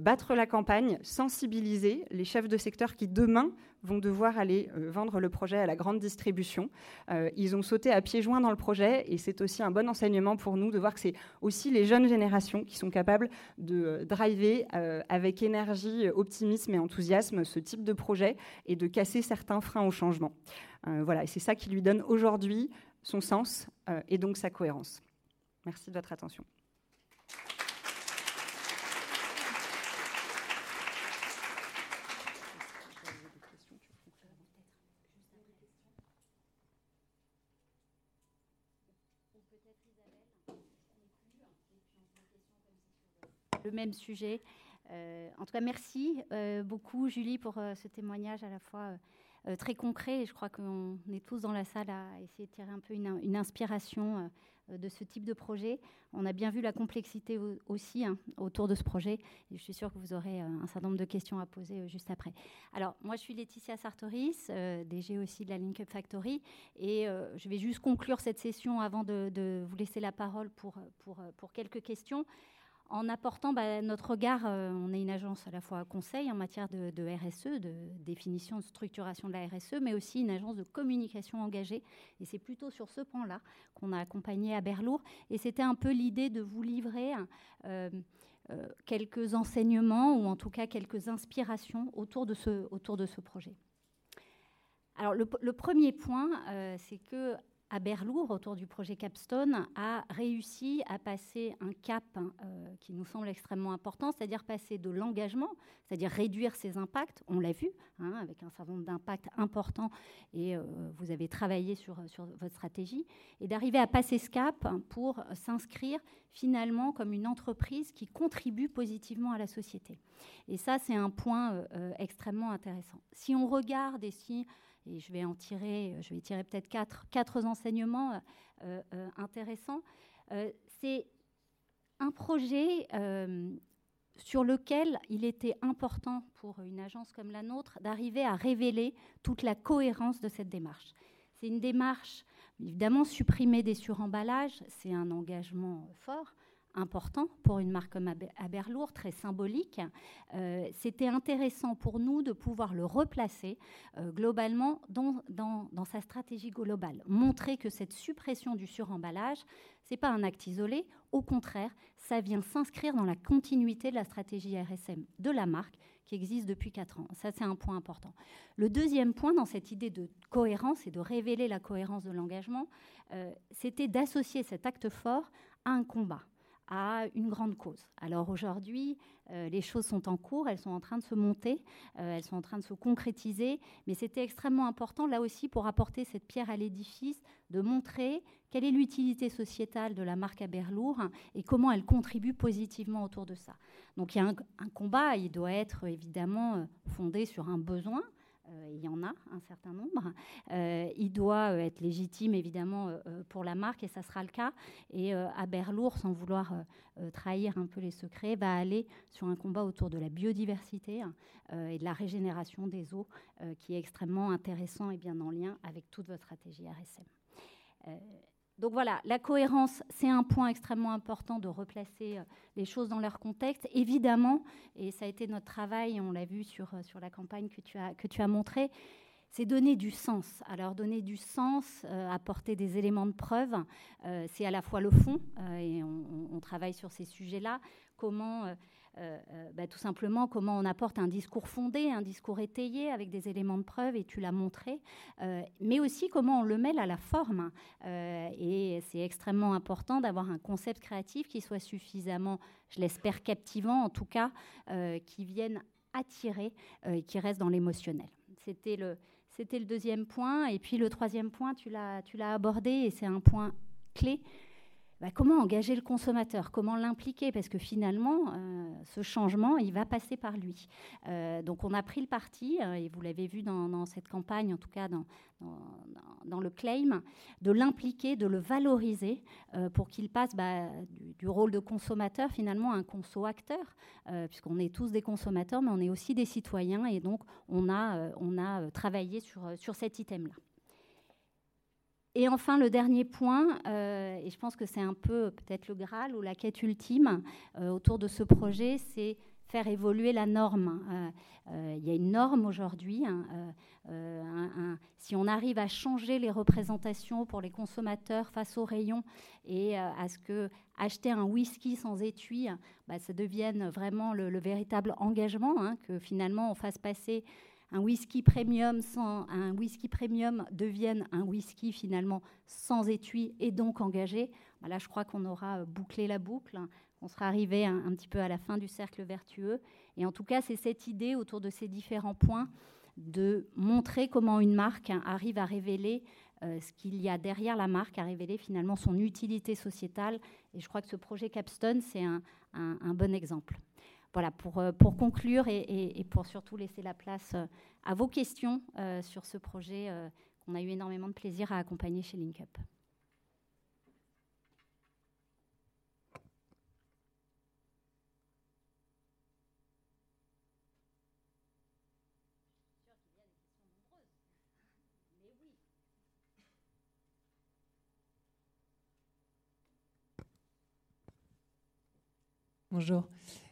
battre la campagne, sensibiliser les chefs de secteur qui, demain, vont devoir aller vendre le projet à la grande distribution. Ils ont sauté à pieds joints dans le projet et c'est aussi un bon enseignement pour nous de voir que c'est aussi les jeunes générations qui sont capables de driver avec énergie, optimisme et enthousiasme ce type de projet et de casser certains freins au changement. Voilà, et c'est ça qui lui donne aujourd'hui son sens et donc sa cohérence. Merci de votre attention. Le même sujet. En tout cas, merci beaucoup, Julie, pour ce témoignage à la fois très concret. Et je crois qu'on est tous dans la salle à essayer de tirer un peu une inspiration de ce type de projet. On a bien vu la complexité aussi autour de ce projet. Et je suis sûre que vous aurez un certain nombre de questions à poser juste après. Alors, moi, je suis Laetitia Sartoris, DG aussi de la Link Up Factory. Et je vais juste conclure cette session avant de vous laisser la parole pour quelques questions. En apportant notre regard, on est une agence à la fois conseil en matière de RSE, de définition, de structuration de la RSE, mais aussi une agence de communication engagée. Et c'est plutôt sur ce point-là qu'on a accompagné Aberlour. Et c'était un peu l'idée de vous livrer quelques enseignements ou en tout cas quelques inspirations autour de ce projet. Alors le premier point, c'est que Aberlour, autour du projet Capstone, a réussi à passer un cap qui nous semble extrêmement important, c'est-à-dire passer de l'engagement, c'est-à-dire réduire ses impacts, on l'a vu, avec un certain nombre d'impacts importants, et vous avez travaillé sur votre stratégie, et d'arriver à passer ce cap pour s'inscrire finalement comme une entreprise qui contribue positivement à la société. Et ça, c'est un point extrêmement intéressant. Si on regarde et je vais tirer peut-être quatre enseignements intéressants. C'est un projet sur lequel il était important pour une agence comme la nôtre d'arriver à révéler toute la cohérence de cette démarche. C'est une démarche, évidemment, supprimer des suremballages, c'est un engagement fort, important pour une marque comme Aberlour, très symbolique. C'était intéressant pour nous de pouvoir le replacer globalement dans sa stratégie globale. Montrer que cette suppression du suremballage, ce n'est pas un acte isolé. Au contraire, ça vient s'inscrire dans la continuité de la stratégie RSM de la marque qui existe depuis 4 ans. Ça, c'est un point important. Le deuxième point dans cette idée de cohérence et de révéler la cohérence de l'engagement, c'était d'associer cet acte fort à un combat, à une grande cause. Alors aujourd'hui, les choses sont en cours, elles sont en train de se monter, elles sont en train de se concrétiser, mais c'était extrêmement important, là aussi, pour apporter cette pierre à l'édifice, de montrer quelle est l'utilité sociétale de la marque Aberlour et comment elle contribue positivement autour de ça. Donc il y a un combat, il doit être évidemment fondé sur un besoin, il y en a un certain nombre. Il doit être légitime, évidemment, pour la marque, et ça sera le cas. Et Aberlour, sans vouloir trahir un peu les secrets, va aller sur un combat autour de la biodiversité et de la régénération des eaux, qui est extrêmement intéressant et bien en lien avec toute votre stratégie RSM. Donc voilà, la cohérence, c'est un point extrêmement important de replacer les choses dans leur contexte. Évidemment, et ça a été notre travail, on l'a vu sur la campagne que tu as montrée, c'est donner du sens. Alors donner du sens, apporter des éléments de preuve, c'est à la fois le fond, et on travaille sur ces sujets-là, comment... tout simplement, comment on apporte un discours fondé, un discours étayé avec des éléments de preuve, et tu l'as montré, mais aussi comment on le mêle à la forme. Et c'est extrêmement important d'avoir un concept créatif qui soit suffisamment, je l'espère, captivant, en tout cas, qui vienne attirer, qui reste dans l'émotionnel. C'était le deuxième point. Et puis le troisième point, tu l'as abordé, et c'est un point clé. Comment engager le consommateur? Comment l'impliquer? Parce que finalement, ce changement, il va passer par lui. Donc, on a pris le parti, et vous l'avez vu dans cette campagne, en tout cas dans le claim, de l'impliquer, de le valoriser pour qu'il passe du rôle de consommateur, finalement, à un conso-acteur, puisqu'on est tous des consommateurs, mais on est aussi des citoyens. Et donc, on a travaillé sur cet item-là. Et enfin, le dernier point, et je pense que c'est un peu peut-être le Graal ou la quête ultime autour de ce projet, c'est faire évoluer la norme. Il y a une norme aujourd'hui. Si on arrive à changer les représentations pour les consommateurs face aux rayons et à ce que acheter un whisky sans étui, ça devienne vraiment le véritable engagement, que finalement on fasse passer... Un whisky premium devienne un whisky finalement sans étui et donc engagé. Là, je crois qu'on aura bouclé la boucle. On sera arrivé un petit peu à la fin du cercle vertueux. Et en tout cas, c'est cette idée autour de ces différents points de montrer comment une marque arrive à révéler ce qu'il y a derrière la marque, à révéler finalement son utilité sociétale. Et je crois que ce projet Capstone, c'est un bon exemple. Voilà, pour conclure et pour surtout laisser la place à vos questions sur ce projet qu'on a eu énormément de plaisir à accompagner chez LinkUp. Bonjour.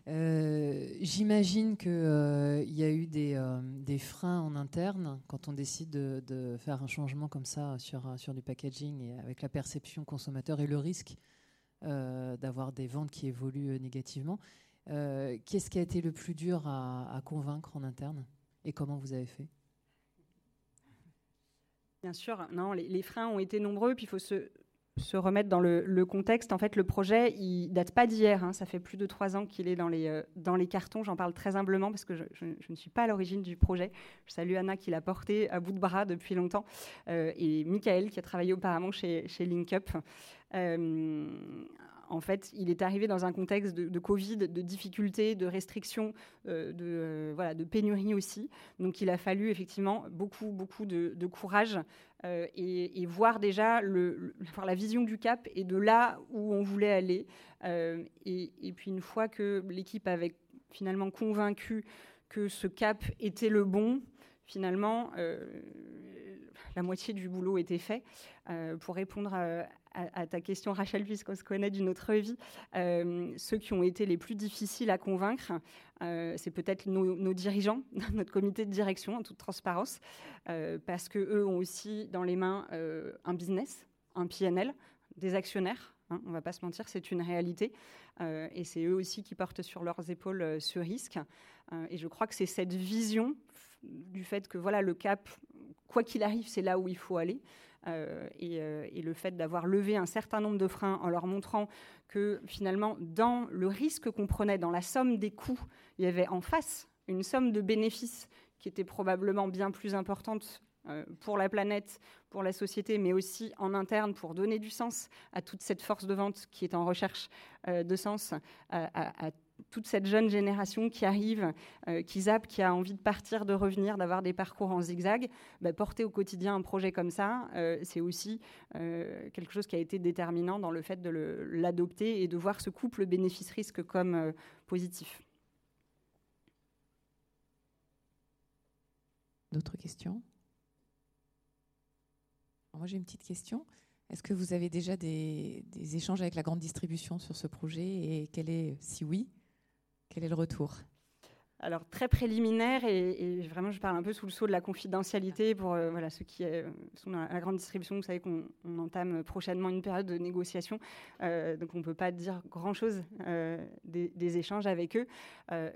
J'imagine qu'il y a eu des freins en interne quand on décide de faire un changement comme ça sur du packaging, et avec la perception consommateur et le risque d'avoir des ventes qui évoluent négativement. Qu'est-ce qui a été le plus dur à convaincre en interne, et comment vous avez fait? Bien sûr, non, les freins ont été nombreux, puis il faut se remettre dans le contexte. En fait, le projet, il date pas d'hier. Ça fait plus de 3 ans qu'il est dans les cartons. J'en parle très humblement parce que je ne suis pas à l'origine du projet. Je salue Anna qui l'a porté à bout de bras depuis longtemps, et Michael qui a travaillé auparavant chez LinkUp. En fait, il est arrivé dans un contexte de Covid, de difficultés, de restrictions, de pénurie aussi. Donc, il a fallu effectivement beaucoup de courage et voir déjà voir la vision du cap et de là où on voulait aller. Et puis, une fois que l'équipe avait finalement convaincu que ce cap était le bon, finalement, la moitié du boulot était fait. Pour répondre à ta question, Rachel, puisqu'on se connaît d'une autre vie, ceux qui ont été les plus difficiles à convaincre, c'est peut-être nos dirigeants, notre comité de direction, en toute transparence, parce qu'eux ont aussi dans les mains un business, un P&L, des actionnaires. On ne va pas se mentir, c'est une réalité. Et c'est eux aussi qui portent sur leurs épaules ce risque. Et je crois que c'est cette vision du fait que le cap, quoi qu'il arrive, c'est là où il faut aller. Et le fait d'avoir levé un certain nombre de freins en leur montrant que finalement, dans le risque qu'on prenait, dans la somme des coûts, il y avait en face une somme de bénéfices qui était probablement bien plus importante pour la planète, pour la société, mais aussi en interne, pour donner du sens à toute cette force de vente qui est en recherche de sens, à toute cette jeune génération qui arrive, qui zappe, qui a envie de partir, de revenir, d'avoir des parcours en zigzag. Porter au quotidien un projet comme ça, c'est aussi quelque chose qui a été déterminant dans le fait de l'adopter et de voir ce couple bénéfice-risque comme positif. D'autres questions? Moi, j'ai une petite question. Est-ce que vous avez déjà des échanges avec la grande distribution sur ce projet, et si oui, quel est le retour ? Alors, très préliminaire, et vraiment, je parle un peu sous le sceau de la confidentialité pour voilà, ceux qui sont dans la grande distribution. Vous savez qu'on entame prochainement une période de négociation, donc on ne peut pas dire grand-chose des échanges avec eux.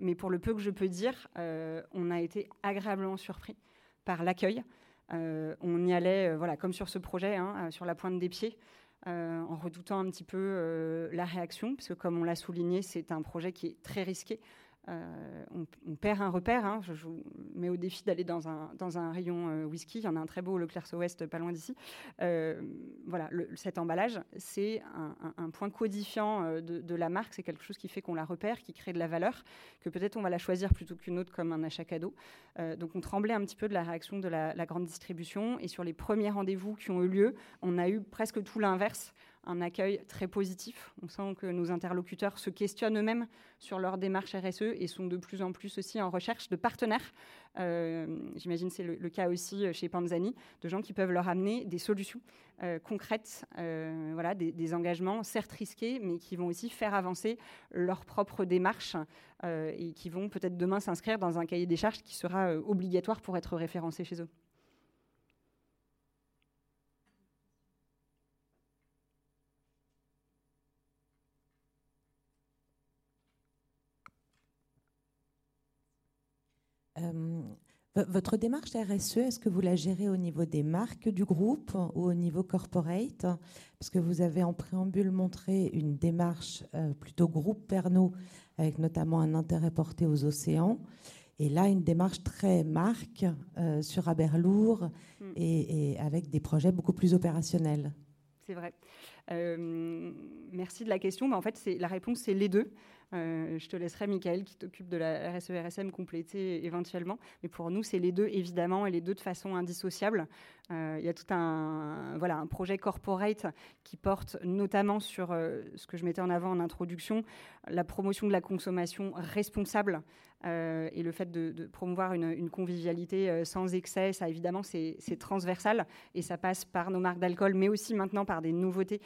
Mais pour le peu que je peux dire, on a été agréablement surpris par l'accueil. On y allait, voilà, comme sur ce projet, hein, sur la pointe des pieds. En redoutant un petit peu la réaction, parce que comme on l'a souligné, c'est un projet qui est très risqué. On perd un repère. Hein. Je vous mets au défi d'aller dans un rayon whisky. Il y en a un très beau au Leclerc-Souest, pas loin d'ici. Voilà, cet emballage, c'est un point codifiant de la marque. C'est quelque chose qui fait qu'on la repère, qui crée de la valeur, que peut-être on va la choisir plutôt qu'une autre comme un achat cadeau. Donc on tremblait un petit peu de la réaction de la grande distribution. Et sur les premiers rendez-vous qui ont eu lieu, on a eu presque tout l'inverse. Un accueil très positif. On sent que nos interlocuteurs se questionnent eux-mêmes sur leur démarche RSE et sont de plus en plus aussi en recherche de partenaires. J'imagine que c'est le cas aussi chez Panzani, de gens qui peuvent leur amener des solutions concrètes, voilà, des engagements certes risqués, mais qui vont aussi faire avancer leur propre démarche et qui vont peut-être demain s'inscrire dans un cahier des charges qui sera obligatoire pour être référencé chez eux. Votre démarche RSE, est-ce que vous la gérez au niveau des marques du groupe ou au niveau corporate? Parce que vous avez en préambule montré une démarche plutôt groupe Pernod, avec notamment un intérêt porté aux océans. Et là, une démarche très marque sur Aberlour et avec des projets beaucoup plus opérationnels. C'est vrai. Merci de la question. Bah, en fait, la réponse, c'est les deux. Je te laisserai, Mickaël, qui t'occupe de la RSE-RSM, compléter éventuellement. Mais pour nous, c'est les deux, évidemment, et les deux de façon indissociable. Il y a tout un projet corporate qui porte notamment sur ce que je mettais en avant en introduction, la promotion de la consommation responsable et le fait de promouvoir une convivialité sans excès. Ça, évidemment, c'est transversal et ça passe par nos marques d'alcool, mais aussi maintenant par des nouveautés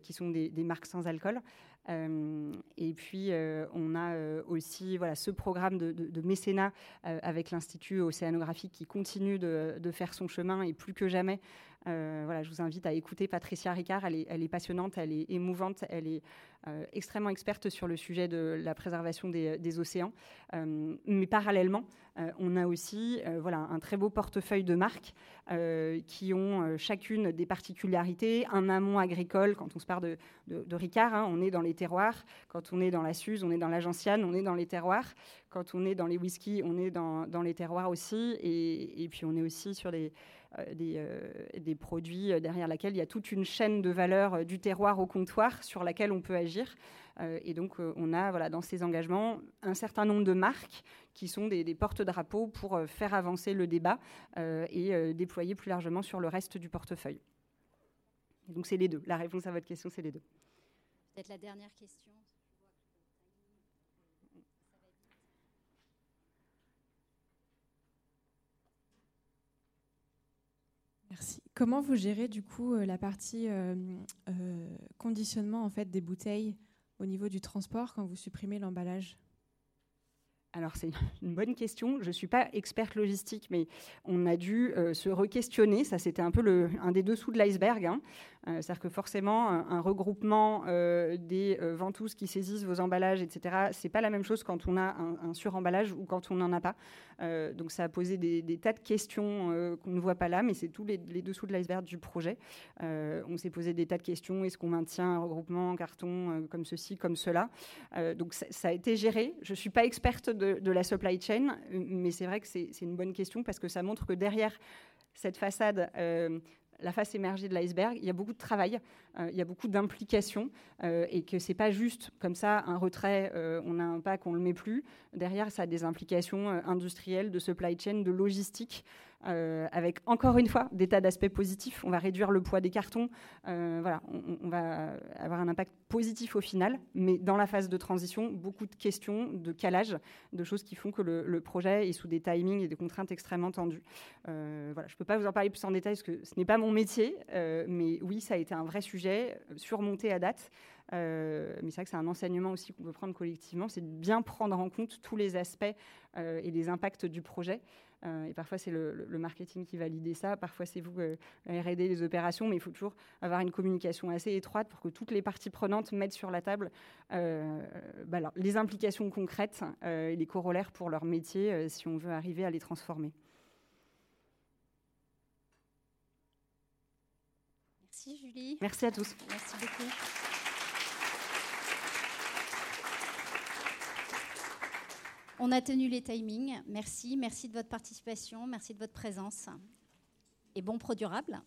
qui sont des marques sans alcool. Et puis, on a aussi ce programme de mécénat avec l'Institut océanographique qui continue de faire son chemin et plus que jamais. Je vous invite à écouter Patricia Ricard. Elle est passionnante, elle est émouvante, elle est extrêmement experte sur le sujet de la préservation des océans. Mais parallèlement, on a aussi un très beau portefeuille de marques qui ont chacune des particularités. Un amont agricole, quand on se parle de Ricard, hein, on est dans les terroirs. Quand on est dans la Suze, on est dans la Genciane, on est dans les terroirs. Quand on est dans les whiskies, on est dans les terroirs aussi. Et puis, on est aussi sur des produits derrière laquelle il y a toute une chaîne de valeur du terroir au comptoir sur laquelle on peut agir. Et donc, on a dans ces engagements un certain nombre de marques qui sont des porte-drapeaux pour faire avancer le débat et déployer plus largement sur le reste du portefeuille. Et donc, c'est les deux. La réponse à votre question, c'est les deux. Peut-être la dernière question. Merci. Comment vous gérez du coup la partie conditionnement en fait, des bouteilles au niveau du transport quand vous supprimez l'emballage ? Alors, c'est une bonne question. Je ne suis pas experte logistique, mais on a dû se re-questionner. Ça, c'était un peu un des dessous de l'iceberg. Hein. C'est-à-dire que forcément, un regroupement des ventouses qui saisissent vos emballages, etc., ce n'est pas la même chose quand on a un suremballage ou quand on n'en a pas. Donc, ça a posé des tas de questions qu'on ne voit pas là, mais c'est tous les dessous de l'iceberg du projet. On s'est posé des tas de questions. Est-ce qu'on maintient un regroupement en carton comme ceci, comme cela ? Donc, ça a été géré. Je ne suis pas experte de la supply chain, mais c'est vrai que c'est une bonne question parce que ça montre que derrière cette façade, la face émergée de l'iceberg, il y a beaucoup de travail, il y a beaucoup d'implications et que c'est pas juste comme ça un retrait, on a un pack, on le met plus. Derrière, ça a des implications industrielles, de supply chain, de logistique. Avec encore une fois des tas d'aspects positifs. On va réduire le poids des cartons, on va avoir un impact positif au final, mais dans la phase de transition, beaucoup de questions, de calage, de choses qui font que le projet est sous des timings et des contraintes extrêmement tendues. Je ne peux pas vous en parler plus en détail parce que ce n'est pas mon métier, mais oui, ça a été un vrai sujet surmonté à date. Mais c'est vrai que c'est un enseignement aussi qu'on peut prendre collectivement, c'est de bien prendre en compte tous les aspects et les impacts du projet. Et parfois, c'est le marketing qui va l'idée ça. Parfois, c'est vous, la R&D, les opérations. Mais il faut toujours avoir une communication assez étroite pour que toutes les parties prenantes mettent sur la table les implications concrètes et les corollaires pour leur métier si on veut arriver à les transformer. Merci, Julie. Merci à tous. Merci beaucoup. On a tenu les timings. Merci de votre participation, merci de votre présence. Et bon produirable.